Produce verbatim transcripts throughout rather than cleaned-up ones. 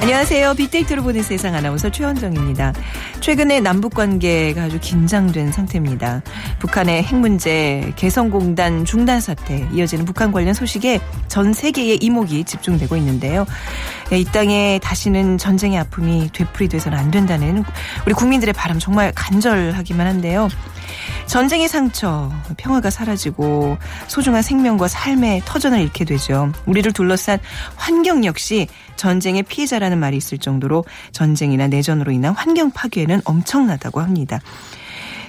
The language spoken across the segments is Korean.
안녕하세요. 빅데이터로 보는 세상 아나운서 최원정입니다. 최근에 남북관계가 아주 긴장된 상태입니다. 북한의 핵 문제, 개성공단 중단 사태, 이어지는 북한 관련 소식에 전 세계의 이목이 집중되고 있는데요. 이 땅에 다시는 전쟁의 아픔이 되풀이돼서는 안 된다는 우리 국민들의 바람 정말 간절하기만 한데요. 전쟁의 상처, 평화가 사라지고 소중한 생명과 삶의 터전을 잃게 되죠. 우리를 둘러싼 환경 역시 전쟁의 피해자라는 말이 있을 정도로 전쟁이나 내전으로 인한 환경 파괴는 엄청나다고 합니다.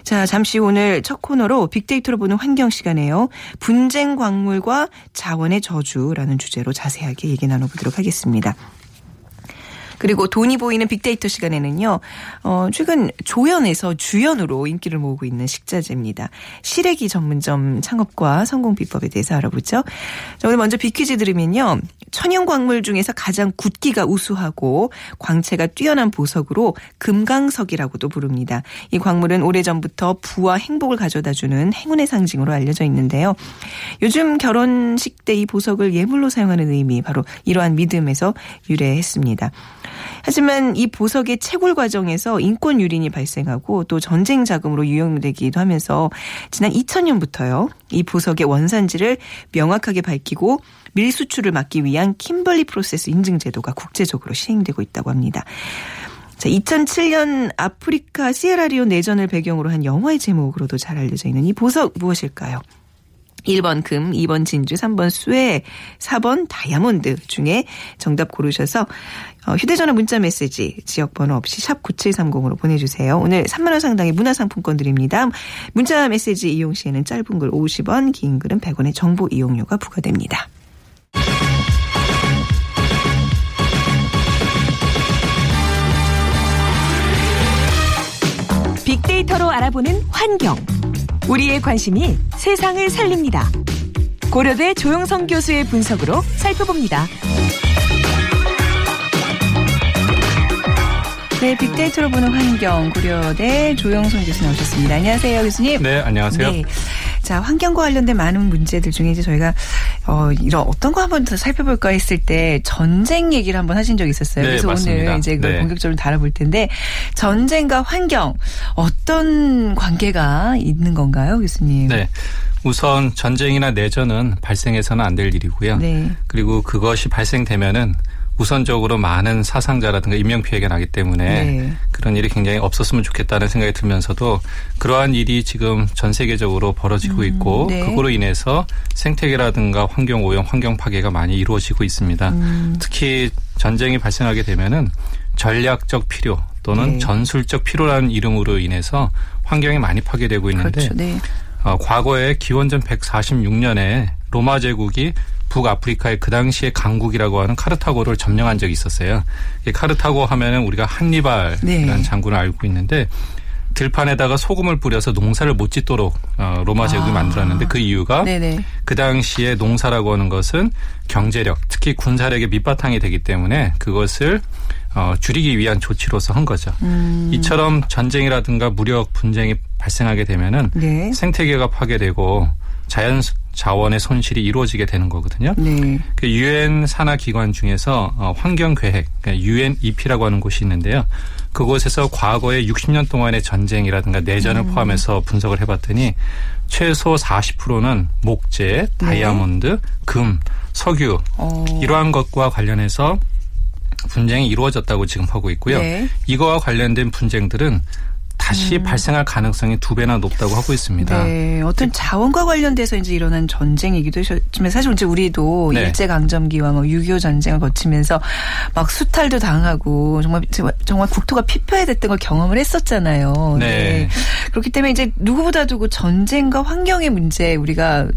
자, 잠시 오늘 첫 코너로 빅데이터로 보는 환경 시간에요. 분쟁 광물과 자원의 저주라는 주제로 자세하게 얘기 나눠보도록 하겠습니다. 그리고 돈이 보이는 빅데이터 시간에는요. 어, 최근 조연에서 주연으로 인기를 모으고 있는 식자재입니다. 시래기 전문점 창업과 성공 비법에 대해서 알아보죠. 자, 오늘 먼저 빅퀴즈 들으면요. 천연광물 중에서 가장 굵기가 우수하고 광채가 뛰어난 보석으로 금강석이라고도 부릅니다. 이 광물은 오래전부터 부와 행복을 가져다주는 행운의 상징으로 알려져 있는데요. 요즘 결혼식 때 이 보석을 예물로 사용하는 의미, 바로 이러한 믿음에서 유래했습니다. 하지만 이 보석의 채굴 과정에서 인권 유린이 발생하고 또 전쟁 자금으로 유용되기도 하면서 지난 이천 년부터요. 이 보석의 원산지를 명확하게 밝히고 밀수출을 막기 위한 킴벌리 프로세스 인증 제도가 국제적으로 시행되고 있다고 합니다. 자, 이천칠 년 아프리카 시에라리온 내전을 배경으로 한 영화의 제목으로도 잘 알려져 있는 이 보석 무엇일까요? 일 번 금, 이 번 진주, 삼 번 쇠, 사 번 다이아몬드 중에 정답 고르셔서 휴대전화 문자메시지 지역번호 없이 샵 구칠삼공으로 보내주세요. 오늘 삼만 원 상당의 문화상품권 드립니다. 문자메시지 이용 시에는 짧은 글 오십 원, 긴 글은 백 원의 정보 이용료가 부과됩니다. 빅데이터로 알아보는 환경. 우리의 관심이 세상을 살립니다. 고려대 조영선 교수의 분석으로 살펴봅니다. 네, 빅데이터로 보는 환경, 고려대 조영선 교수 나오셨습니다. 안녕하세요, 교수님. 네, 안녕하세요. 네. 자, 환경과 관련된 많은 문제들 중에 이제 저희가 어, 이런 어떤 거 한번 더 살펴볼까 했을 때 전쟁 얘기를 한번 하신 적이 있었어요. 네, 그래서 맞습니다. 오늘 이제 그걸 네. 본격적으로 다뤄볼 텐데 전쟁과 환경 어떤 관계가 있는 건가요, 교수님? 네. 우선 전쟁이나 내전은 발생해서는 안 될 일이고요. 네. 그리고 그것이 발생되면은 우선적으로 많은 사상자라든가 인명피해가 나기 때문에 네. 그런 일이 굉장히 없었으면 좋겠다는 생각이 들면서도 그러한 일이 지금 전 세계적으로 벌어지고 있고 음, 네. 그거로 인해서 생태계라든가 환경오염, 환경파괴가 많이 이루어지고 있습니다. 음. 특히 전쟁이 발생하게 되면은 전략적 필요 또는 네. 전술적 필요라는 이름으로 인해서 환경이 많이 파괴되고 있는데 그렇죠. 네. 어, 과거에 기원전 백사십육 년에 로마 제국이 북아프리카의 그 당시의 강국이라고 하는 카르타고를 점령한 적이 있었어요. 카르타고 하면은 우리가 한니발이라는 네. 장군을 알고 있는데 들판에다가 소금을 뿌려서 농사를 못 짓도록 로마 제국이 아. 만들었는데 그 이유가 네네. 그 당시에 농사라고 하는 것은 경제력, 특히 군사력의 밑바탕이 되기 때문에 그것을 어, 줄이기 위한 조치로서 한 거죠. 음. 이처럼 전쟁이라든가 무력 분쟁이 발생하게 되면은 네. 생태계가 파괴되고 자연 자원의 손실이 이루어지게 되는 거거든요. 네. 그 유엔 산하 기관 중에서 환경 계획, 그러니까 유엔이피라고 하는 곳이 있는데요. 그곳에서 과거에 육십 년 동안의 전쟁이라든가 내전을 음. 포함해서 분석을 해봤더니 최소 사십 퍼센트는 목재, 다이아몬드, 네. 금, 석유 어. 이러한 것과 관련해서 분쟁이 이루어졌다고 지금 하고 있고요. 네. 이거와 관련된 분쟁들은 다시 음. 발생할 가능성이 두 배나 높다고 하고 있습니다. 네, 어떤 자원과 관련돼서 이제 일어난 전쟁이기도 했지만 사실 이제 우리도 네. 일제 강점기와 뭐 육이오 전쟁을 거치면서 막 수탈도 당하고 정말 정말 국토가 피폐해졌던 걸 경험을 했었잖아요. 네. 네. 그렇기 때문에 이제 누구보다도 그 전쟁과 환경의 문제 우리가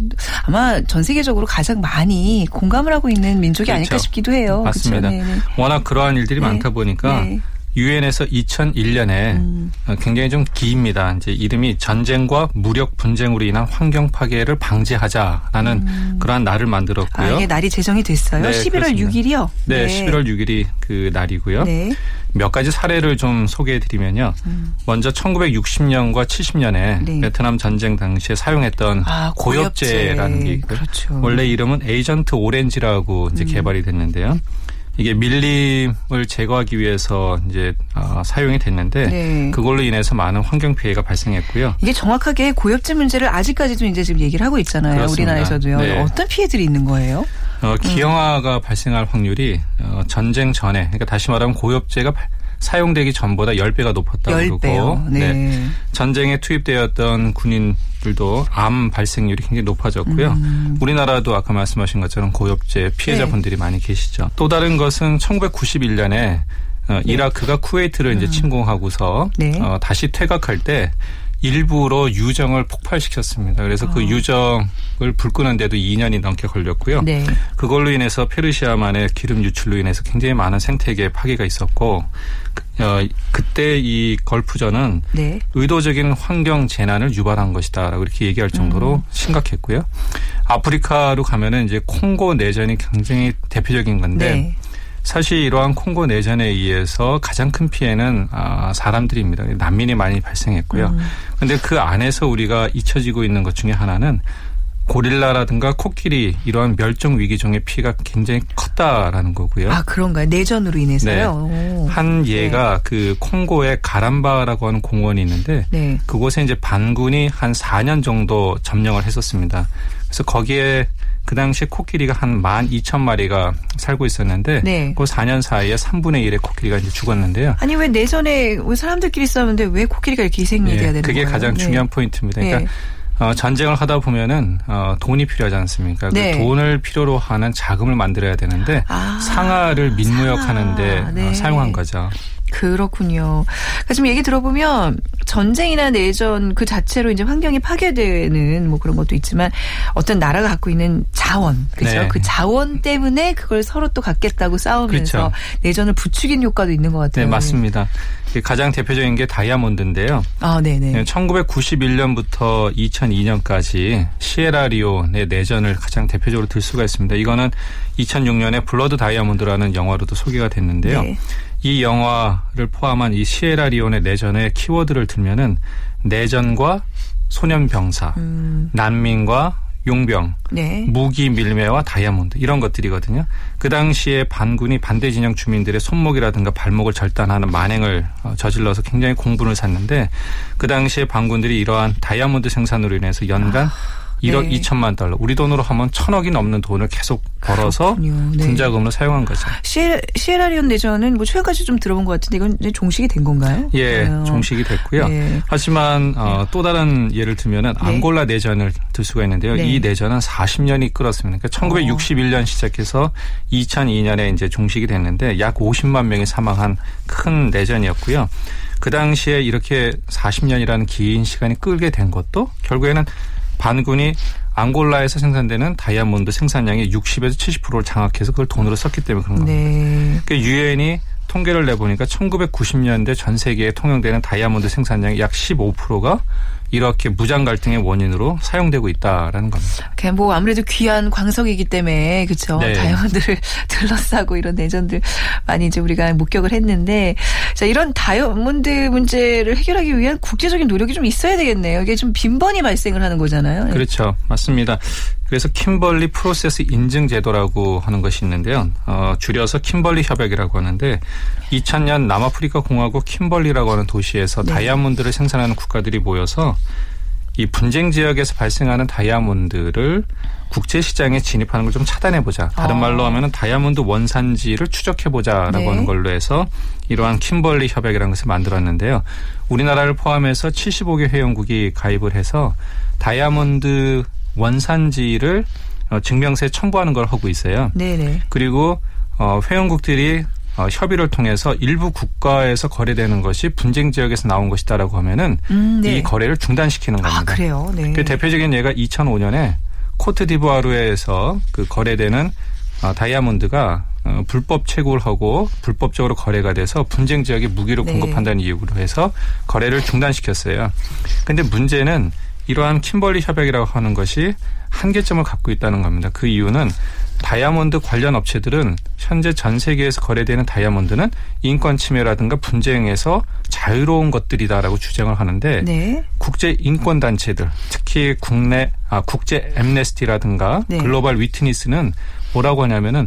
아마 전 세계적으로 가장 많이 공감을 하고 있는 민족이 그렇죠. 아닐까 싶기도 해요. 맞습니다. 그렇죠? 네, 네. 워낙 그러한 일들이 네. 많다 보니까. 네. 유엔에서 이천일 년에 음. 굉장히 좀 기입니다. 이제 이름이 전쟁과 무력 분쟁으로 인한 환경 파괴를 방지하자라는 음. 그러한 날을 만들었고요. 아, 이게 날이 제정이 됐어요? 네, 십일월 그렇습니다. 육일이요? 네, 네, 십일월 육일이 그 날이고요. 네. 몇 가지 사례를 좀 소개해드리면요. 음. 먼저 천구백육십 년과 칠십 년에 네. 베트남 전쟁 당시에 사용했던 아, 고엽제라는 고엽제. 게 있고요. 그렇죠. 원래 이름은 에이전트 오렌지라고 이제 음. 개발이 됐는데요. 이게 밀림을 제거하기 위해서 이제 어, 사용이 됐는데 네. 그걸로 인해서 많은 환경 피해가 발생했고요. 이게 정확하게 고엽제 문제를 아직까지도 이제 지금 얘기를 하고 있잖아요. 그렇습니다. 우리나라에서도요. 네. 어떤 피해들이 있는 거예요? 어, 기형아가 음. 발생할 확률이 어, 전쟁 전에 그러니까 다시 말하면 고엽제가 사용되기 전보다 열 배가 높았다고 그러고 네. 네. 전쟁에 투입되었던 군인들도 암 발생률이 굉장히 높아졌고요. 음. 우리나라도 아까 말씀하신 것처럼 고엽제 피해자분들이 네. 많이 계시죠. 또 다른 것은 천구백구십일 년에 네. 이라크가 쿠웨이트를 음. 이제 침공하고서 네. 어, 다시 퇴각할 때 일부러 유정을 폭발시켰습니다. 그래서 어. 그 유정을 불 끄는데도 이 년이 넘게 걸렸고요. 네. 그걸로 인해서 페르시아만의 기름 유출로 인해서 굉장히 많은 생태계 파괴가 있었고 그, 어, 그때 이 걸프전은 네. 의도적인 환경 재난을 유발한 것이다 라고 이렇게 얘기할 정도로 음. 심각했고요. 아프리카로 가면은 이제 콩고 내전이 굉장히 대표적인 건데 네. 사실 이러한 콩고 내전에 의해서 가장 큰 피해는 사람들입니다. 난민이 많이 발생했고요. 그런데 음. 그 안에서 우리가 잊혀지고 있는 것 중에 하나는 고릴라라든가 코끼리 이러한 멸종 위기종의 피해가 굉장히 컸다라는 거고요. 아 그런가요? 내전으로 인해서요? 네. 한 예가 네. 그 콩고의 가람바라고 하는 공원이 있는데 네. 그곳에 이제 반군이 한 사 년 정도 점령을 했었습니다. 그래서 거기에 그 당시에 코끼리가 한 만 이천 마리가 살고 있었는데 네. 그 사 년 사이에 삼분의 일의 코끼리가 이제 죽었는데요. 아니 왜 내전에 사람들끼리 싸우는데 왜 코끼리가 이렇게 희생이 네, 돼야 되는 거예요? 그게 가장 네. 중요한 포인트입니다. 그러니까 네. 어, 전쟁을 하다 보면은 어, 돈이 필요하지 않습니까? 네. 그 돈을 필요로 하는 자금을 만들어야 되는데 아, 상아를 민무역하는 데 네. 어, 사용한 거죠. 그렇군요. 그러니까 지금 얘기 들어보면 전쟁이나 내전 그 자체로 이제 환경이 파괴되는 뭐 그런 것도 있지만 어떤 나라가 갖고 있는 자원, 그렇죠? 네. 그 자원 때문에 그걸 서로 또 갖겠다고 싸우면서 그렇죠. 내전을 부추긴 효과도 있는 것 같아요. 네, 맞습니다. 가장 대표적인 게 다이아몬드인데요. 아, 네네. 천구백구십일 년부터 이천이 년까지 시에라리온의 내전을 가장 대표적으로 들 수가 있습니다. 이거는 이천육 년에 블러드 다이아몬드라는 영화로도 소개가 됐는데요. 네. 이 영화를 포함한 이 시에라리온의 내전의 키워드를 들면은 내전과 소년병사, 음. 난민과 용병, 네. 무기 밀매와 다이아몬드 이런 것들이거든요. 그 당시에 반군이 반대 진영 주민들의 손목이라든가 발목을 절단하는 만행을 저질러서 굉장히 공분을 샀는데 그 당시에 반군들이 이러한 다이아몬드 생산으로 인해서 연간 아. 일억 네. 이천만 달러. 우리 돈으로 하면 천억이 넘는 돈을 계속 벌어서 네. 분자금으로 사용한 거죠. 시에, 시에라리온 내전은 뭐 최근까지 좀 들어본 것 같은데 이건 이제 종식이 된 건가요? 예, 네. 종식이 됐고요. 네. 하지만 어, 또 다른 예를 들면은 네. 앙골라 내전을 들 수가 있는데요. 네. 이 내전은 사십 년이 이끌었습니다. 그러니까 천구백육십일 년 시작해서 이천이 년에 이제 종식이 됐는데 약 오십만 명이 사망한 큰 내전이었고요. 그 당시에 이렇게 사십 년이라는 긴 시간이 끌게 된 것도 결국에는 반군이 앙골라에서 생산되는 다이아몬드 생산량의 육십에서 칠십 퍼센트를 장악해서 그걸 돈으로 썼기 때문에 그런 겁니다. 네. 그러니까 유엔이 통계를 내보니까 천구백구십 년대 전 세계에 통용되는 다이아몬드 생산량의 약 십오 퍼센트가 이렇게 무장 갈등의 원인으로 사용되고 있다라는 겁니다. 그냥 뭐 아무래도 귀한 광석이기 때문에 그렇죠. 네. 다이아몬드를 둘러싸고 이런 내전들 많이 이제 우리가 목격을 했는데 자 이런 다이아몬드 문제를 해결하기 위한 국제적인 노력이 좀 있어야 되겠네요. 이게 좀 빈번히 발생을 하는 거잖아요. 그렇죠. 맞습니다. 그래서 킴벌리 프로세스 인증 제도라고 하는 것이 있는데요. 어, 줄여서 킴벌리 협약이라고 하는데 이천 년 남아프리카 공화국 킴벌리라고 하는 도시에서 네. 다이아몬드를 생산하는 국가들이 모여서 이 분쟁 지역에서 발생하는 다이아몬드를 국제시장에 진입하는 걸 좀 차단해보자. 다른 아. 말로 하면 다이아몬드 원산지를 추적해보자라고 네. 하는 걸로 해서 이러한 킴벌리 협약이라는 것을 만들었는데요. 우리나라를 포함해서 칠십오 개 회원국이 가입을 해서 다이아몬드 원산지를 증명서에 첨부하는 걸 하고 있어요. 네네. 그리고 회원국들이 어, 협의를 통해서 일부 국가에서 거래되는 것이 분쟁 지역에서 나온 것이다라고 하면은 음, 네. 이 거래를 중단시키는 겁니다. 아, 그래요? 네. 그 대표적인 예가 이천오 년에 코트디부아르에서 그 거래되는 어, 다이아몬드가 어, 불법 채굴을 하고 불법적으로 거래가 돼서 분쟁 지역에 무기를 네. 공급한다는 이유로 해서 거래를 중단시켰어요. 그런데 문제는 이러한 킴벌리 협약이라고 하는 것이 한계점을 갖고 있다는 겁니다. 그 이유는 다이아몬드 관련 업체들은 현재 전 세계에서 거래되는 다이아몬드는 인권 침해라든가 분쟁에서 자유로운 것들이다라고 주장을 하는데 네. 국제 인권 단체들, 특히 국내 아 국제 앰네스티라든가 네. 글로벌 위트니스는 뭐라고 하냐면은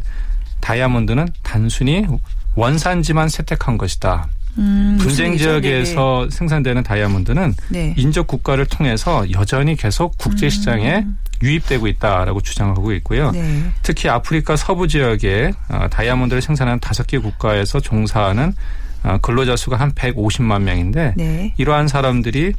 다이아몬드는 단순히 원산지만 세택한 것이다. 음, 분쟁 지역에서 네네. 생산되는 다이아몬드는 네. 인접 국가를 통해서 여전히 계속 국제시장에 음. 유입되고 있다라고 주장하고 있고요. 네. 특히 아프리카 서부 지역에 다이아몬드를 생산하는 다섯 개 국가에서 종사하는 근로자 수가 한 백오십만 명인데 네. 이러한 사람들이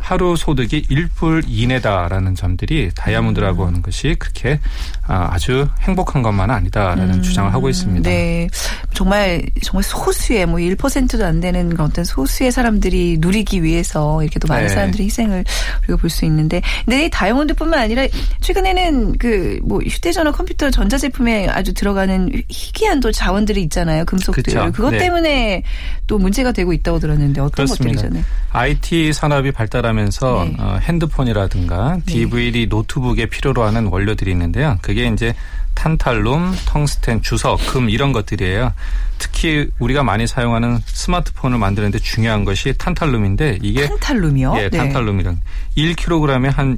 하루 소득이 일 불 이내다라는 점들이 다이아몬드라고 하는 것이 그렇게 아주 행복한 것만은 아니다라는 음, 주장을 하고 있습니다. 네. 정말 정말 소수의 뭐 일 퍼센트도 안 되는 어떤 소수의 사람들이 누리기 위해서 이렇게 또 많은 네. 사람들이 희생을 우리가 볼 수 있는데 근데 이 다이아몬드뿐만 아니라 최근에는 그 뭐 휴대전화 컴퓨터 전자제품에 아주 들어가는 희귀한 또 자원들이 있잖아요. 금속들. 그쵸. 그것 네. 때문에 또 문제가 되고 있다고 들었는데 어떤 그렇습니다. 것들이잖아요. 아이티 산업이 발달한 하면서 네. 어, 핸드폰이라든가 디브이디 네. 노트북에 필요로 하는 원료들이 있는데요. 그게 이제 탄탈룸, 텅스텐, 주석, 금 이런 것들이에요. 특히 우리가 많이 사용하는 스마트폰을 만드는데 중요한 것이 탄탈룸인데 이게 탄탈룸이요? 예, 탄탈룸이란 네. 일 킬로그램에 한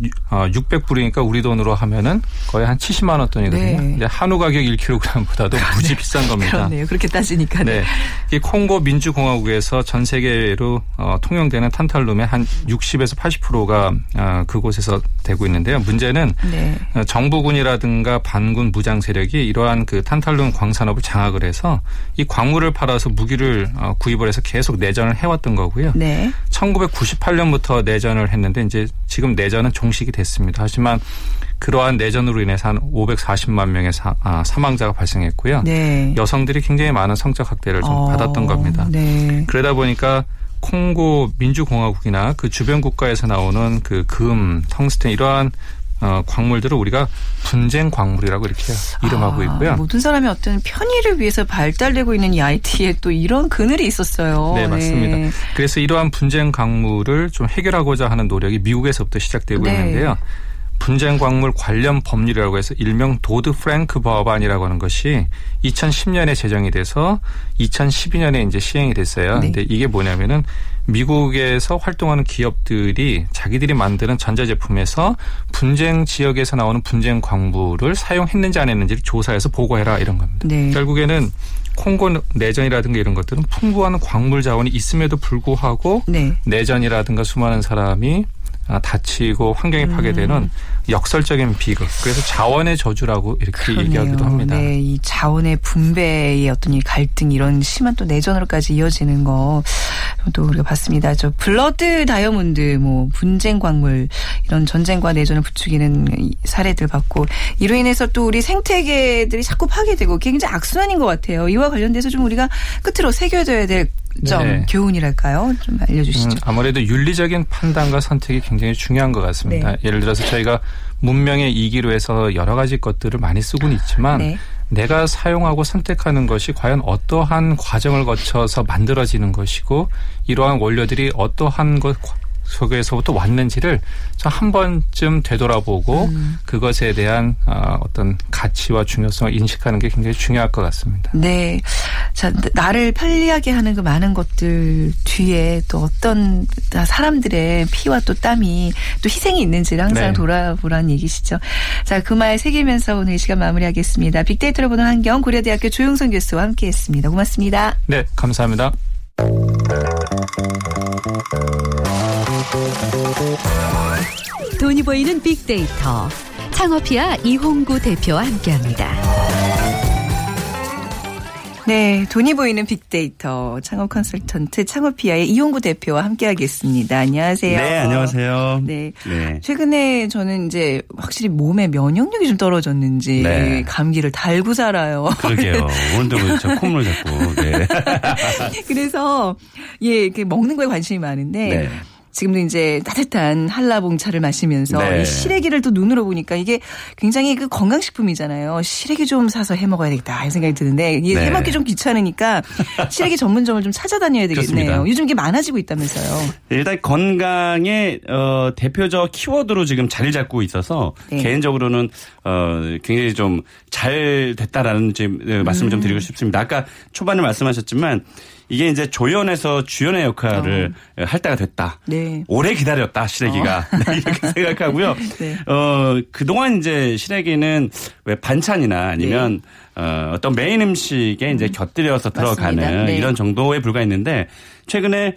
육백 불이니까 우리 돈으로 하면은 거의 한 칠십만 원 돈이거든요. 네. 이제 한우 가격 일 킬로그램보다도 무지 비싼 겁니다. 그렇네요. 그렇게 따지니까. 네. 이 콩고 민주공화국에서 전 세계로 어, 통용되는 탄탈룸의 한 육십에서 팔십 퍼센트가 어, 그곳에서 되고 있는데요. 문제는 네. 정부군이라든가 반군 무장 세력이 이러한 그 탄탈룸 광산업을 장악을 해서 이 광물을 팔아서 무기를 어, 구입을 해서 계속 내전을 해왔던 거고요. 네. 천구백구십팔 년부터 내전을 했는데 이제 지금 내전은 종식이 됐습니다. 하지만 그러한 내전으로 인해서 한 오백사십만 명의 사, 아, 사망자가 발생했고요. 네. 여성들이 굉장히 많은 성적 학대를 좀 어, 받았던 겁니다. 네. 그러다 보니까 콩고 민주공화국이나 그 주변 국가에서 나오는 그 금, 텅스텐 이러한 어, 광물들을 우리가 분쟁 광물이라고 이렇게 이름하고 아, 있고요. 모든 사람이 어떤 편의를 위해서 발달되고 있는 이 아이티에 또 이런 그늘이 있었어요. 네, 맞습니다. 네. 그래서 이러한 분쟁 광물을 좀 해결하고자 하는 노력이 미국에서부터 시작되고 네. 있는데요. 분쟁 광물 관련 법률이라고 해서 일명 도드-프랭크 법안이라고 하는 것이 이천십 년에 제정이 돼서 이천십이 년에 이제 시행이 됐어요. 네. 근데 이게 뭐냐면은 미국에서 활동하는 기업들이 자기들이 만드는 전자제품에서 분쟁 지역에서 나오는 분쟁 광물을 사용했는지 안 했는지를 조사해서 보고해라 이런 겁니다. 네. 결국에는 콩고 내전이라든가 이런 것들은 풍부한 광물 자원이 있음에도 불구하고 네. 내전이라든가 수많은 사람이 다치고 환경이 파괴되는 음. 역설적인 비극. 그래서 자원의 저주라고 이렇게 그러네요. 얘기하기도 합니다. 네, 이 자원의 분배의 어떤 이 갈등 이런 심한 또 내전으로까지 이어지는 거 또 우리가 봤습니다. 저 블러드 다이아몬드, 뭐 분쟁 광물 이런 전쟁과 내전을 부추기는 사례들 봤고 이로 인해서 또 우리 생태계들이 자꾸 파괴되고 굉장히 악순환인 것 같아요. 이와 관련돼서 좀 우리가 끝으로 새겨져야 될 점 네. 교훈이랄까요? 좀 알려주시죠. 음, 아무래도 윤리적인 판단과 선택이 굉장히 중요한 것 같습니다. 네. 예를 들어서 저희가 문명의 이기로 해서 여러 가지 것들을 많이 쓰고는 있지만 네. 내가 사용하고 선택하는 것이 과연 어떠한 과정을 거쳐서 만들어지는 것이고 이러한 원료들이 어떠한 것 속에서부터 왔는지를 한 번쯤 되돌아보고 음. 그것에 대한 어떤 가치와 중요성을 인식하는 게 굉장히 중요할 것 같습니다. 네. 자, 나를 편리하게 하는 그 많은 것들 뒤에 또 어떤 사람들의 피와 또 땀이 또 희생이 있는지를 항상 네. 돌아보라는 얘기시죠. 자, 그 말 새기면서 오늘 이 시간 마무리하겠습니다. 빅데이터로 보는 환경 고려대학교 조영선 교수와 함께했습니다. 고맙습니다. 네. 감사합니다. 돈이 보이는 빅데이터 창업이야 이용구 대표와 함께합니다. 네, 돈이 보이는 빅데이터 창업 컨설턴트 창업피아의 이용구 대표와 함께하겠습니다. 안녕하세요. 네, 안녕하세요. 네, 네. 최근에 저는 이제 확실히 몸에 면역력이 좀 떨어졌는지 네. 감기를 달고 살아요. 그러게요. 오늘도 저 콧물 잡고. 네. 그래서 예, 이렇게 먹는 거에 관심이 많은데. 네. 지금도 이제 따뜻한 한라봉차를 마시면서 네. 이 시래기를 또 눈으로 보니까 이게 굉장히 그 건강식품이잖아요. 시래기 좀 사서 해 먹어야 되겠다 이런 생각이 드는데 이게 네. 해 먹기 좀 귀찮으니까 시래기 전문점을 좀 찾아다녀야 되겠네요. 좋습니다. 요즘 이게 많아지고 있다면서요. 일단 건강의 어, 대표적 키워드로 지금 자리를 잡고 있어서 네. 개인적으로는 어, 굉장히 좀 잘 됐다라는 지금 말씀을 음. 좀 드리고 싶습니다. 아까 초반에 말씀하셨지만 이게 이제 조연에서 주연의 역할을 어. 할 때가 됐다. 네. 오래 기다렸다, 시래기가. 어. 네, 이렇게 생각하고요. 네. 어, 그동안 이제 시래기는 왜 반찬이나 아니면 네. 어, 어떤 메인 음식에 이제 곁들여서 들어가는 네. 이런 정도에 불과했는데 최근에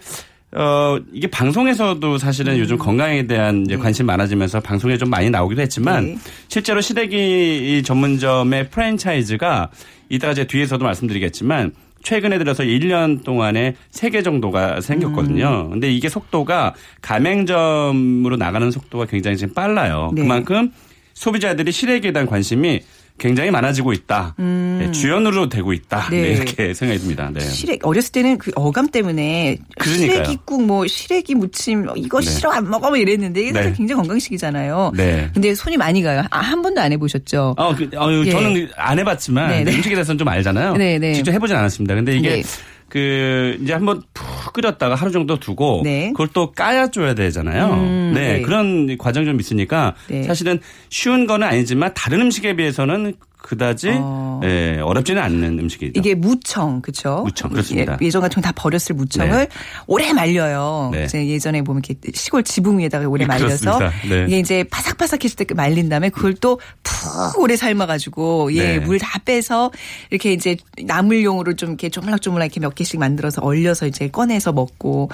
어, 이게 방송에서도 사실은 음. 요즘 건강에 대한 이제 관심이 네. 많아지면서 방송에 좀 많이 나오기도 했지만 네. 실제로 시래기 전문점의 프랜차이즈가 이따가 제 뒤에서도 말씀드리겠지만 최근에 들어서 일 년 동안에 세 개 정도가 생겼거든요. 음. 근데 이게 속도가 가맹점으로 나가는 속도가 굉장히 지금 빨라요. 네. 그만큼 소비자들이 시래기에 대한 관심이 굉장히 많아지고 있다. 음. 네, 주연으로 되고 있다. 네. 네, 이렇게 생각이 듭니다. 네. 시래기 어렸을 때는 그 어감 때문에 그러니까요. 시래기국 뭐 시래기 무침 이거 네. 싫어 안 먹어 뭐 이랬는데 이게 네. 굉장히 건강식이잖아요. 네. 근데 손이 많이 가요. 아, 한 번도 안 해보셨죠? 어, 그, 어, 예. 저는 안 해봤지만 네네. 음식에 대해서는 좀 알잖아요. 네네. 직접 해보진 않았습니다. 근데 이게 네. 그 이제 한번 푹 끓였다가 하루 정도 두고 네. 그걸 또 까야줘야 되잖아요. 음, 네. 네 그런 과정이 좀 있으니까 네. 사실은 쉬운 거는 아니지만 다른 음식에 비해서는 그다지 어... 예, 어렵지는 않는 음식이죠. 이게 무청 그렇죠? 무청 그렇습니다. 예, 예전 같은 건 다 버렸을 무청을 네. 오래 말려요. 네. 이제 예전에 보면 이렇게 시골 지붕 위에다가 오래 말려서 네. 이게 이제 바삭바삭해질 때 말린 다음에 그걸 또 푹 오래 삶아가지고 예, 네. 물 다 빼서 이렇게 이제 나물용으로 좀 이렇게 조물락조물락 이렇게 몇 개씩 만들어서 얼려서 이제 꺼내서 먹고.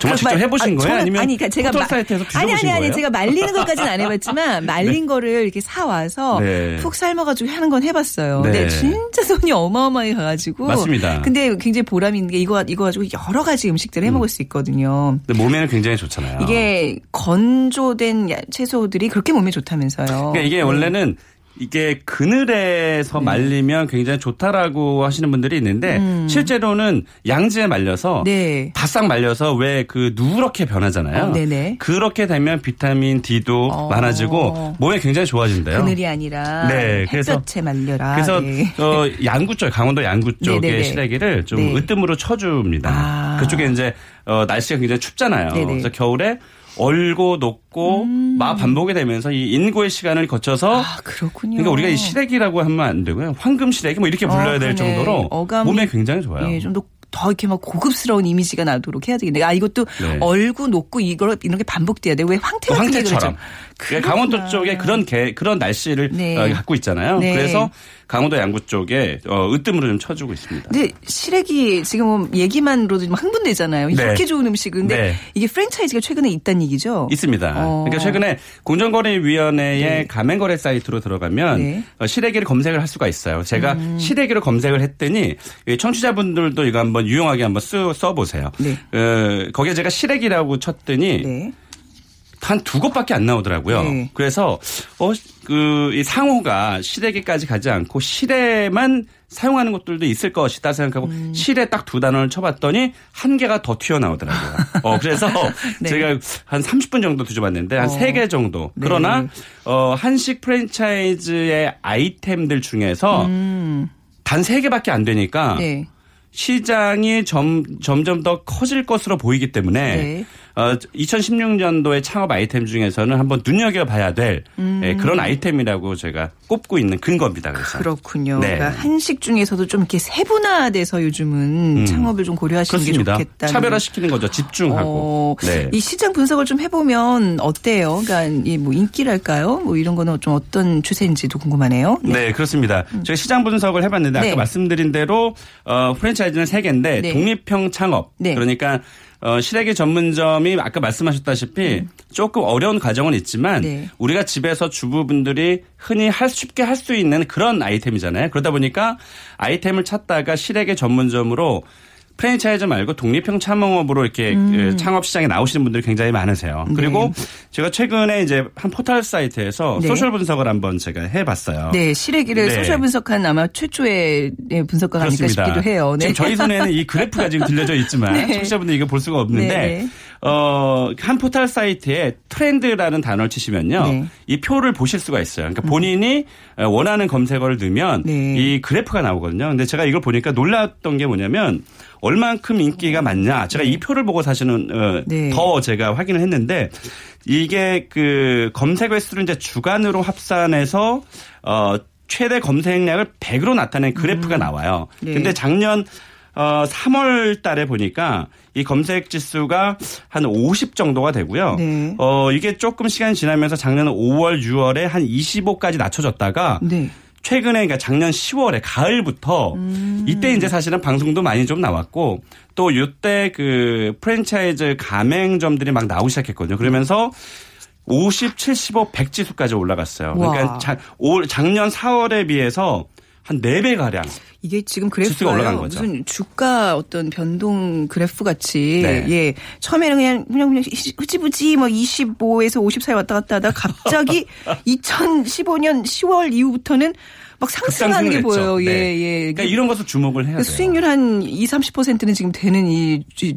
정말 직접 해보신 아, 거예요? 저는, 아니면 아니, 그러니까 제가 마, 사이트에서 아니 아니 아니 거예요? 제가 말리는 것까지는 안 해봤지만 말린 네. 거를 이렇게 사 와서 네. 푹 삶아가지고 하는. 건 해봤어요. 네. 근데 진짜 손이 어마어마하게 가가지고. 맞습니다. 근데 굉장히 보람 있는 게 이거 이거 가지고 여러 가지 음식들을 해 먹을 음. 수 있거든요. 근데 몸에는 굉장히 좋잖아요. 이게 건조된 채소들이 그렇게 몸에 좋다면서요. 그러니까 이게 원래는. 음. 이게 그늘에서 말리면 네. 굉장히 좋다라고 하시는 분들이 있는데 음. 실제로는 양지에 말려서 네. 바싹 말려서 왜 그 누렇게 변하잖아요. 어, 그렇게 되면 비타민 D도 어. 많아지고 몸에 굉장히 좋아진대요. 그늘이 아니라 네, 햇볕에 말려라. 그래서 네. 어, 양구 쪽 강원도 양구 쪽의 네네네. 시래기를 좀 네. 으뜸으로 쳐줍니다. 아. 그쪽에 이제 어, 날씨가 굉장히 춥잖아요. 네네. 그래서 겨울에 얼고 녹고 음. 막 반복이 되면서 이 인고의 시간을 거쳐서 아, 그렇군요. 그러니까 우리가 이 시래기라고 하면 안 되고요. 황금 시래기 뭐 이렇게 불러야 아, 될 정도로 어감이, 몸에 굉장히 좋아요. 예, 좀 더 더 이렇게 막 고급스러운 이미지가 나도록 해야 되겠네. 아 이것도 네. 얼고 녹고 이걸 이런 게 반복돼야 돼. 왜 황태 같은 황태처럼. 그러니까 강원도 쪽에 그런 개, 그런 날씨를 네. 어, 갖고 있잖아요. 네. 그래서 강원도 양구 쪽에 어, 으뜸으로 좀 쳐주고 있습니다. 근데 시래기 지금 얘기만으로도 좀 흥분되잖아요. 이렇게 네. 좋은 음식은. 근데 네. 이게 프랜차이즈가 최근에 있다는 얘기죠? 있습니다. 어. 그러니까 최근에 공정거래위원회의 네. 가맹거래 사이트로 들어가면 네. 어, 시래기를 검색을 할 수가 있어요. 제가 음. 시래기를 검색을 했더니 청취자분들도 이거 한번 유용하게 한번 쓰, 써보세요. 네. 어, 거기에 제가 시래기라고 쳤더니 네. 한 두 곳밖에 안 나오더라고요. 네. 그래서 어, 그 이 상호가 시래기까지 가지 않고 시래만 사용하는 것들도 있을 것이다 생각하고 음. 시래 딱 두 단어를 쳐봤더니 한 개가 더 튀어나오더라고요. 어, 그래서 네. 제가 한 삼십 분 정도 뒤져봤는데 한 세 개 어. 정도. 네. 그러나 어, 한식 프랜차이즈의 아이템들 중에서 음. 단 세 개밖에 안 되니까 네. 시장이 점, 점점 더 커질 것으로 보이기 때문에 네. 어, 이천십육 년도의 창업 아이템 중에서는 한번 눈여겨봐야 될 음. 예, 그런 아이템이라고 제가 꼽고 있는 근거입니다. 그래서. 그렇군요. 네. 그러니까 한식 중에서도 좀 이렇게 세분화돼서 요즘은 음. 창업을 좀 고려하시는 그렇습니다. 게 좋겠다. 차별화시키는 거죠. 집중하고. 어, 네. 이 시장 분석을 좀 해보면 어때요? 그러니까 뭐 인기랄까요? 뭐 이런 거는 좀 어떤 추세인지도 궁금하네요. 네, 네 그렇습니다. 음. 저희 시장 분석을 해봤는데 네. 아까 말씀드린 대로 어, 프랜차이즈는 세 개인데 네. 독립형 창업. 네. 그러니까 어, 시래기 전문점이 아까 말씀하셨다시피 음. 조금 어려운 과정은 있지만 네. 우리가 집에서 주부분들이 흔히 할, 쉽게 할 수 있는 그런 아이템이잖아요. 그러다 보니까 아이템을 찾다가 시래기 전문점으로 프랜차이즈 말고 독립형 창업으로 이렇게 음. 창업 시장에 나오시는 분들이 굉장히 많으세요. 네. 그리고 제가 최근에 이제 한 포털 사이트에서 네. 소셜 분석을 한번 제가 해봤어요. 네, 시래기를 네. 소셜 분석한 아마 최초의 분석가 아닐까 싶기도 해요. 네. 지금 저희 손에는 이 그래프가 지금 들려져 있지만 네. 청취자분들 이거 볼 수가 없는데 네. 어, 한 포털 사이트에 트렌드라는 단어를 치시면요, 네. 이 표를 보실 수가 있어요. 그러니까 본인이 음. 원하는 검색어를 넣으면 네. 이 그래프가 나오거든요. 근데 제가 이걸 보니까 놀랐던 게 뭐냐면. 얼만큼 인기가 많냐. 제가 이 표를 보고 사실은 어, 네. 더 제가 확인을 했는데 이게 그 검색 횟수를 이제 주간으로 합산해서 어, 최대 검색량을 백으로 나타낸 그래프가 음. 나와요. 네. 근데 작년 어, 삼월 달에 보니까 이 검색 지수가 한 오십 정도가 되고요. 네. 어, 이게 조금 시간이 지나면서 작년 오월, 유월에 한 이십오까지 낮춰졌다가 네. 최근에 그러니까 작년 시월에 가을부터 음. 이때 이제 사실은 방송도 많이 좀 나왔고 또 이때 그 프랜차이즈 가맹점들이 막 나오기 시작했거든요. 그러면서 오십, 칠십오, 백 지수까지 올라갔어요. 와. 그러니까 자, 올, 작년 사월에 비해서 한 네 배가량. 이게 지금 그래프가 올라간 거죠. 무슨 주가 어떤 변동 그래프 같이 네. 예. 처음에는 그냥 그냥 그냥 흐지부지 뭐 이십오에서 오십 사이 왔다 갔다 하다가 갑자기 이천십오 년 시월 이후부터는 막 상승하는 게 보여요. 네. 예, 예. 그러니까 이런 것을 주목을 해야 돼요. 수익률 한 이십, 삼십 퍼센트는 지금 되는 이 주,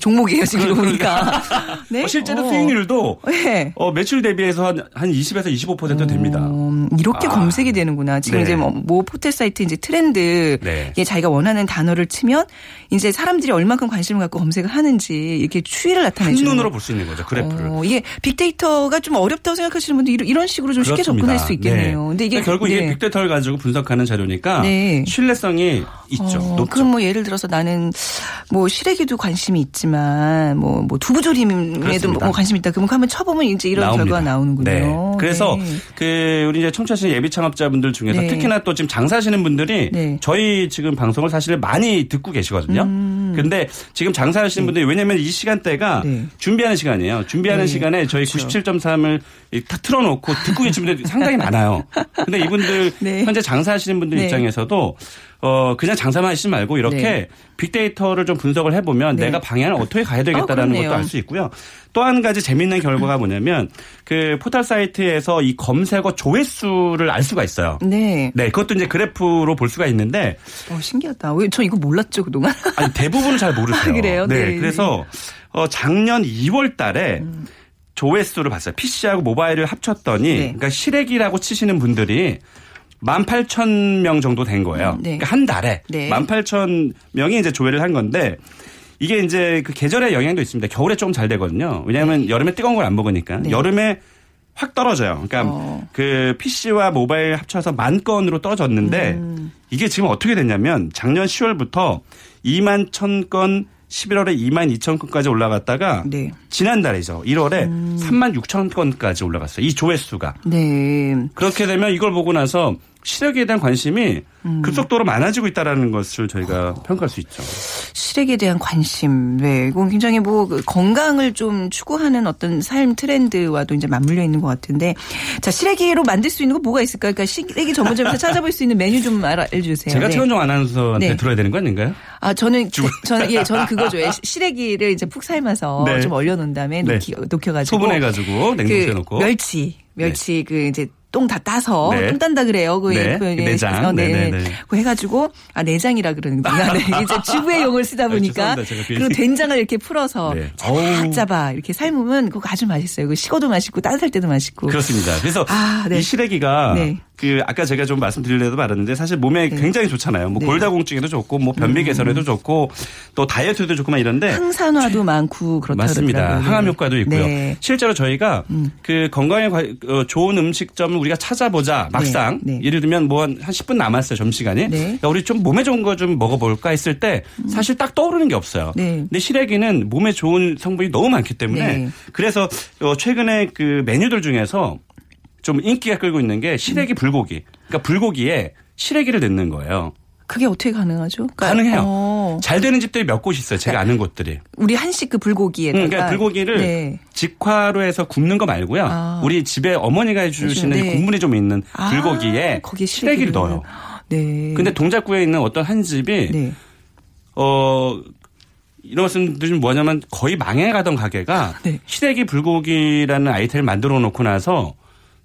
종목이에요. 지금 그러니까. 보니까. 네? 어, 실제로 어. 수익률도 네. 어, 매출 대비해서 한, 한 이십에서 이십오 퍼센트 어, 됩니다. 이렇게 아. 검색이 되는구나. 지금 네. 이제 뭐, 뭐 포털 사이트 이제 트렌드 네. 예, 자기가 원하는 단어를 치면 이제 사람들이 얼만큼 관심을 갖고 검색을 하는지 이렇게 추이를 나타내주는. 한눈으로 볼 수 있는 거죠. 그래프를. 어, 이게 빅데이터가 좀 어렵다고 생각하시는 분들 이런, 이런 식으로 좀 그렇습니다. 쉽게 접근할 수 있겠네요. 네. 근데 이게 결국 네. 이게 빅데이터를 가지고 분석하는 자료니까 네. 신뢰성이 있죠. 어, 높죠. 그럼 뭐 예를 들어서 나는 뭐 시래기도 관심이 있지만 뭐, 뭐 두부조림에도 뭐 관심이 있다. 그러면 한번 쳐보면 이제 이런 나옵니다. 결과가 나오는군요. 네. 그래서 네. 그 우리 이제 청취하시는 예비 창업자분들 중에서 네. 특히나 또 지금 장사하시는 분들이 네. 저희 지금 방송을 사실 많이 듣고 계시거든요. 음. 근데 지금 장사하시는 네. 분들이 왜냐하면 이 시간대가 네. 준비하는 시간이에요. 준비하는 네. 시간에 저희 그렇죠. 구십칠 점 삼을 다 틀어놓고 듣고 계신 분들이 상당히 많아요. 근데 이분들 네. 현재 장사하시는 분들 네. 입장에서도 어 그냥 장사만 하시지 말고 이렇게 네. 빅데이터를 좀 분석을 해보면 네. 내가 방향을 어떻게 가야 되겠다라는 아, 것도 알 수 있고요. 또 한 가지 재미있는 결과가 뭐냐면 그 포털 사이트에서 이 검색어 조회수를 알 수가 있어요. 네. 네. 그것도 이제 그래프로 볼 수가 있는데. 어, 신기하다. 왜, 저 이거 몰랐죠 그동안. 아니 대부분은 잘 모르세요. 아, 그래요? 네. 네. 그래서 어, 작년 이월 달에 음. 조회수를 봤어요. 피씨하고 모바일을 합쳤더니 네. 그러니까 시래기라고 치시는 분들이 만 팔천 명 정도 된 거예요. 네. 그러니까 한 달에 네. 만 팔천 명이 이제 조회를 한 건데 이게 이제 그 계절의 영향도 있습니다. 겨울에 조금 잘 되거든요. 왜냐하면 네. 여름에 뜨거운 걸 안 먹으니까. 네. 여름에 확 떨어져요. 그러니까 어. 그 피씨와 모바일 합쳐서 만 건으로 떨어졌는데 음. 이게 지금 어떻게 됐냐면 작년 시월부터 이만 천 건 십일월에 이만 이천 건까지 올라갔다가 네. 지난달이죠. 일월에 음. 삼만 육천 건까지 올라갔어요. 이 조회수가. 네. 그렇게 되면 이걸 보고 나서 시래기에 대한 관심이 음. 급속도로 많아지고 있다는 것을 저희가 어. 평가할 수 있죠. 시래기에 대한 관심. 네. 이건 굉장히 뭐 건강을 좀 추구하는 어떤 삶 트렌드와도 이제 맞물려 있는 것 같은데. 자, 시래기로 만들 수 있는 거 뭐가 있을까요? 그러니까 시래기 전문점에서 찾아볼 수 있는 메뉴 좀 알려주세요. 제가 최원종 네. 아나운서한테 네. 들어야 되는 거 아닌가요? 아, 저는, 그, 저는, 예, 저는 그거죠. 시래기를 이제 푹 삶아서 네. 좀 얼려놓은 다음에 네. 녹이, 녹여가지고. 소분해가지고 냉동실에 그 넣고. 멸치. 멸치 네. 그 이제. 똥 다 따서 네. 똥 딴다 그래요. 그, 네. 그 내장. 어, 네. 네네네. 그 해가지고 아 내장이라 그러는구나. 네. 이제 주부의 용을 쓰다 보니까 네, 그리고 된장을 이렇게 풀어서 네. 짜바짜바 이렇게 삶으면 그거 아주 맛있어요. 그 식어도 맛있고 따뜻할 때도 맛있고. 그렇습니다. 그래서 아, 네. 이 시래기가 네. 그 아까 제가 좀 말씀드리려도 말았는데 사실 몸에 네. 굉장히 좋잖아요. 뭐 네. 골다공증에도 좋고 뭐 변비 개선에도 음. 좋고 또 다이어트에도 좋고만 이런데 항산화도 최... 많고 그렇다 맞습니다. 그렇더라고요. 항암 효과도 있고요. 네. 실제로 저희가 음. 그 건강에 좋은 음식점을 우리가 찾아보자 막상 네. 네. 예를 들면 뭐 한 십 분 남았어요 점심시간이. 네. 야, 우리 좀 몸에 좋은 거 좀 먹어볼까 했을 때 사실 딱 떠오르는 게 없어요. 네. 근데 시래기는 몸에 좋은 성분이 너무 많기 때문에 네. 그래서 최근에 그 메뉴들 중에서 좀 인기가 끌고 있는 게 시래기 불고기. 그러니까 불고기에 시래기를 넣는 거예요. 그게 어떻게 가능하죠? 그러니까 가능해요. 어. 어. 잘 되는 집들이 몇 곳 있어요. 제가 아는 곳들이. 우리 한식 그 불고기에다가. 응, 그러니까 불고기를 네. 직화로 해서 굽는 거 말고요. 아. 우리 집에 어머니가 해주시는 네. 국물이 좀 있는 불고기에 아, 시래기를 넣어요. 네. 근데 동작구에 있는 어떤 한 집이 네. 어. 이런 말씀드리면 뭐냐면 거의 망해가던 가게가 네. 시래기 불고기라는 아이템을 만들어 놓고 나서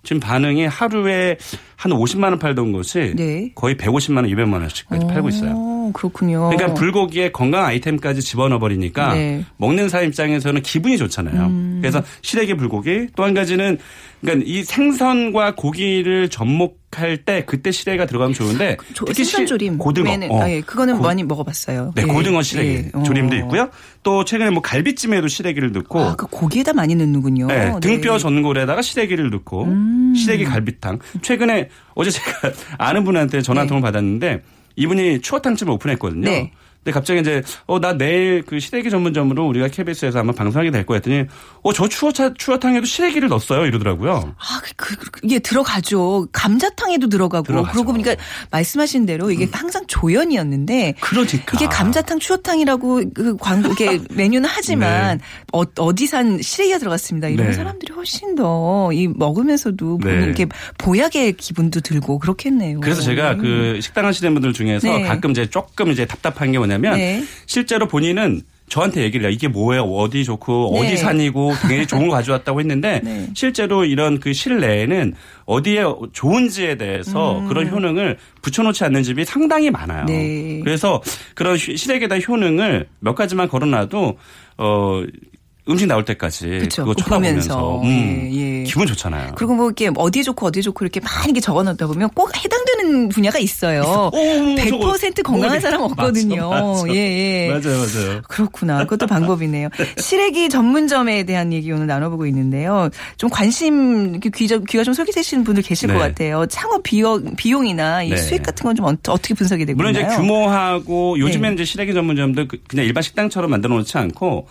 지금 반응이 하루에 한 오십만 원 팔던 것이 네. 거의 백오십만 원, 이백만 원씩까지 오, 팔고 있어요. 그렇군요. 그러니까 불고기에 건강 아이템까지 집어넣어버리니까 네. 먹는 사람 입장에서는 기분이 좋잖아요. 음. 그래서 시래기 불고기 또 한 가지는 그러니까 이 생선과 고기를 접목할 때 그때 시래기가 들어가면 좋은데 조, 특히 생선조림. 고등어. 어. 아, 예. 그거는 고, 많이 먹어봤어요. 네. 예. 고등어 시래기 예. 조림도 있고요. 또 최근에 뭐 갈비찜에도 시래기를 넣고. 아, 그 고기에다 많이 넣는군요. 네. 네. 등뼈 전골에다가 시래기를 넣고 음. 시래기 갈비탕. 최근에 어제 제가 아는 분한테 전화 한 통을 네. 받았는데 이분이 추어탕집을 오픈했거든요. 네. 근데 갑자기 이제 어 나 내일 그 시래기 전문점으로 우리가 케이비에스에서 아마 방송하게 될 거야 했더니 어 저 추어차 추어탕에도 시래기를 넣었어요 이러더라고요. 아 그 이게 들어가죠. 감자탕에도 들어가고 들어가죠. 그러고 보니까 말씀하신 대로 이게 음. 항상 조연이었는데 그러니까. 이게 감자탕 추어탕이라고 그 광고 이게 메뉴는 하지만 네. 어, 어디산 시래기가 들어갔습니다. 이런 네. 사람들이 훨씬 더 이 먹으면서도 네. 이렇게 보약의 기분도 들고 그렇겠네요. 그래서 제가 음. 그 식당 하시는 분들 중에서 네. 가끔 이제 조금 이제 답답한 게 냐면 네. 실제로 본인은 저한테 얘기를 해요. 이게 뭐예요? 어디 좋고 어디 네. 산이고 굉장히 좋은 걸 가져왔다고 했는데 네. 실제로 이런 그 실내에는 어디에 좋은지에 대해서 음. 그런 효능을 붙여놓지 않는 집이 상당히 많아요. 네. 그래서 그런 시래기에 대한 효능을 몇 가지만 걸어놔도 어. 음식 나올 때까지 그쵸, 그거 쳐다보면서 음, 예, 예. 기분 좋잖아요. 그리고 뭐 이렇게 어디 좋고 어디 좋고 이렇게 막 이렇게 적어놓다 보면 꼭 해당되는 분야가 있어요. 있어. 백 퍼센트 오, 저거, 건강한 오, 사람 없거든요. 맞아, 맞아. 예, 예. 맞아요, 맞아요. 그렇구나. 그것도 방법이네요. 시래기 전문점에 대한 얘기 오늘 나눠보고 있는데요. 좀 관심 귀저, 귀가 좀 솔깃해지시는 분들 계실 네. 것 같아요. 창업 비용, 비용이나 이 네. 수익 같은 건 좀 어떻게 분석이 되고 물론 있나요? 물론 이제 규모하고 요즘에는 네. 이제 시래기 전문점도 그냥 일반 식당처럼 만들어 놓지 않고.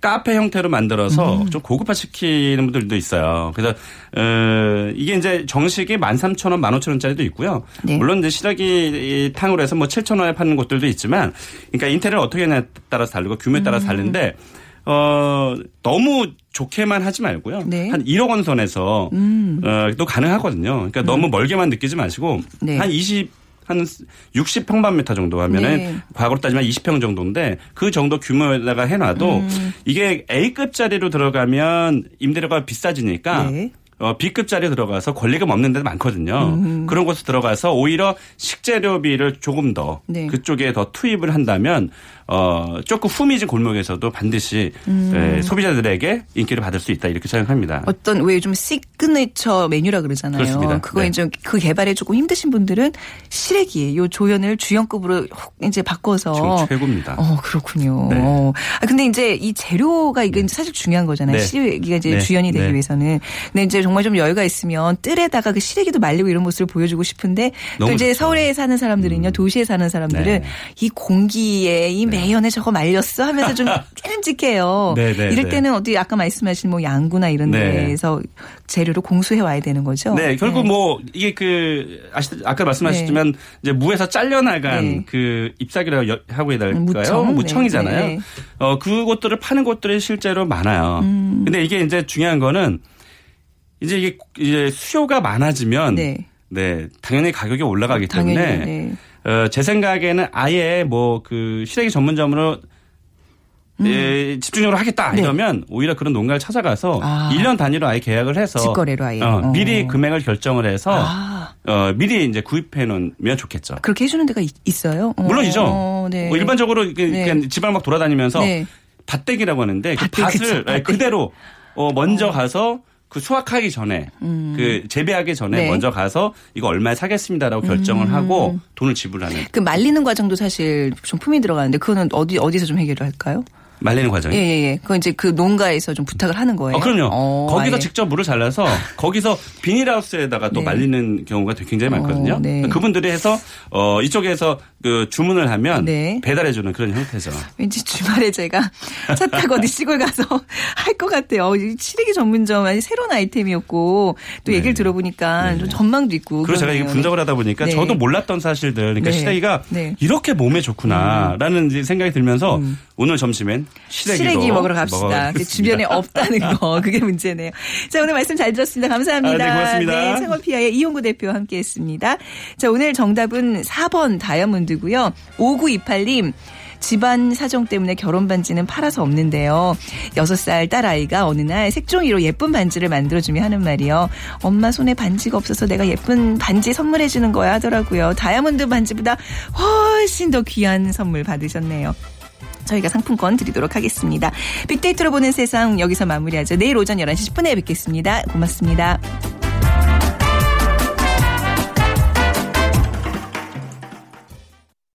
카페 형태로 만들어서 음. 좀 고급화시키는 분들도 있어요. 그래서 어, 이게 이제 정식이 만 삼천 원, 만 오천 원짜리도 있고요. 네. 물론 이제 시래기탕으로 해서 뭐 칠천 원에 파는 곳들도 있지만, 그러니까 인테리어를 어떻게 하냐에 따라서 다르고 규모에 따라서 다른데 음. 어, 너무 좋게만 하지 말고요. 네. 한 일억 원 선에서 음. 어, 또 가능하거든요. 그러니까 음. 너무 멀게만 느끼지 마시고 네. 한 이십. 한 육십 평방미터 정도 하면은 네. 과거로 따지면 이십 평 정도인데 그 정도 규모에다가 해놔도 음. 이게 A급짜리로 들어가면 임대료가 비싸지니까 네. 어, B급짜리 들어가서 권리금 없는 데도 많거든요. 음. 그런 곳에 들어가서 오히려 식재료비를 조금 더 네. 그쪽에 더 투입을 한다면 어, 조금 후미진 골목에서도 반드시 음. 예, 소비자들에게 인기를 받을 수 있다 이렇게 생각합니다. 어떤 왜 요즘 시그니처 메뉴라 그러잖아요. 그렇습니다. 그거 네. 이제 그 개발에 조금 힘드신 분들은 시래기 요 조연을 주연급으로 이제 바꿔서 최고입니다. 어 그렇군요. 네. 어. 아 근데 이제 이 재료가 이게 사실 중요한 거잖아요. 네. 시래기가 이제 네. 주연이 되기 네. 위해서는. 근데 이제 정말 좀 여유가 있으면 뜰에다가 그 시래기도 말리고 이런 모습을 보여주고 싶은데 또 이제 좋죠. 서울에 사는 사람들은요, 음. 도시에 사는 사람들은 네. 이 공기에 이 네. 매연에 저거 말렸어 하면서 좀 깨름직해요. 네, 네, 이럴 때는 네. 어디 아까 말씀하신 뭐 양구나 이런 데에서 네. 재료로 공수해 와야 되는 거죠. 네, 결국 네. 뭐 이게 그 아까 말씀하셨지만 네. 이제 무에서 잘려나간 네. 그 잎사귀라고 하고 해달까요? 무청? 무청이잖아요. 네, 네. 어 그것들을 파는 곳들이 실제로 많아요. 음. 근데 이게 이제 중요한 거는. 이제 이게 이제 수요가 많아지면 네, 네 당연히 가격이 올라가기 당연히, 때문에 네. 어, 제 생각에는 아예 뭐 그 시래기 전문점으로 음. 예, 집중적으로 하겠다 네. 이러면 오히려 그런 농가를 찾아가서 아. 일 년 단위로 아예 계약을 해서 직거래로 아예 어, 미리 금액을 결정을 해서 아. 어, 미리 이제 구입해 놓으면 좋겠죠. 그렇게 해주는 데가 있어요? 물론이죠. 어, 네. 뭐 일반적으로 그냥 네. 지방 막 돌아다니면서 네. 밭대기라고 하는데 밭대, 그 밭을 밭대. 그대로 어, 먼저 어. 가서 그 수확하기 전에 음. 그 재배하기 전에 네. 먼저 가서 이거 얼마에 사겠습니다라고 결정을 음. 하고 돈을 지불하는. 그 말리는 과정도 사실 좀 품이 들어가는데 그거는 어디 어디서 좀 해결을 할까요? 말리는 과정이. 예예. 예. 그건 이제 그 농가에서 좀 부탁을 하는 거예요. 아, 그럼요. 어, 거기서 아예. 직접 물을 잘라서 거기서 비닐하우스에다가 또 네. 말리는 경우가 굉장히 많거든요. 어, 네. 그분들이 해서 어, 이쪽에서 그 주문을 하면 네. 배달해주는 그런 형태죠. 왠지 주말에 제가 차 타고 어디 시골 가서 할 것 같아요. 시래기 전문점 아니 새로운 아이템이었고 또 네. 얘기를 들어보니까 네. 좀 전망도 있고. 그래서 제가 이게 분석을 하다 보니까 네. 저도 몰랐던 사실들. 그러니까 네. 시래기가 네. 이렇게 몸에 좋구나라는 음. 생각이 들면서 음. 오늘 점심엔 시래기도 시래기 먹으러 갑시다. 그 주변에 없다는 거. 그게 문제네요. 자, 오늘 말씀 잘 들었습니다. 감사합니다. 아, 네, 고맙습니다. 네, 창업피아의 이용구 대표와 함께했습니다. 자, 오늘 정답은 사 번 다이아몬드고요. 오구이팔 님. 집안 사정 때문에 결혼 반지는 팔아서 없는데요. 여섯 살 딸아이가 어느 날 색종이로 예쁜 반지를 만들어주며 하는 말이요. 엄마 손에 반지가 없어서 내가 예쁜 반지 선물해주는 거야 하더라고요. 다이아몬드 반지보다 훨씬 더 귀한 선물 받으셨네요. 저희가 상품권 드리도록 하겠습니다. 빅데이터로 보는 세상 여기서 마무리하죠. 내일 오전 열한 시 십 분에 뵙겠습니다. 고맙습니다.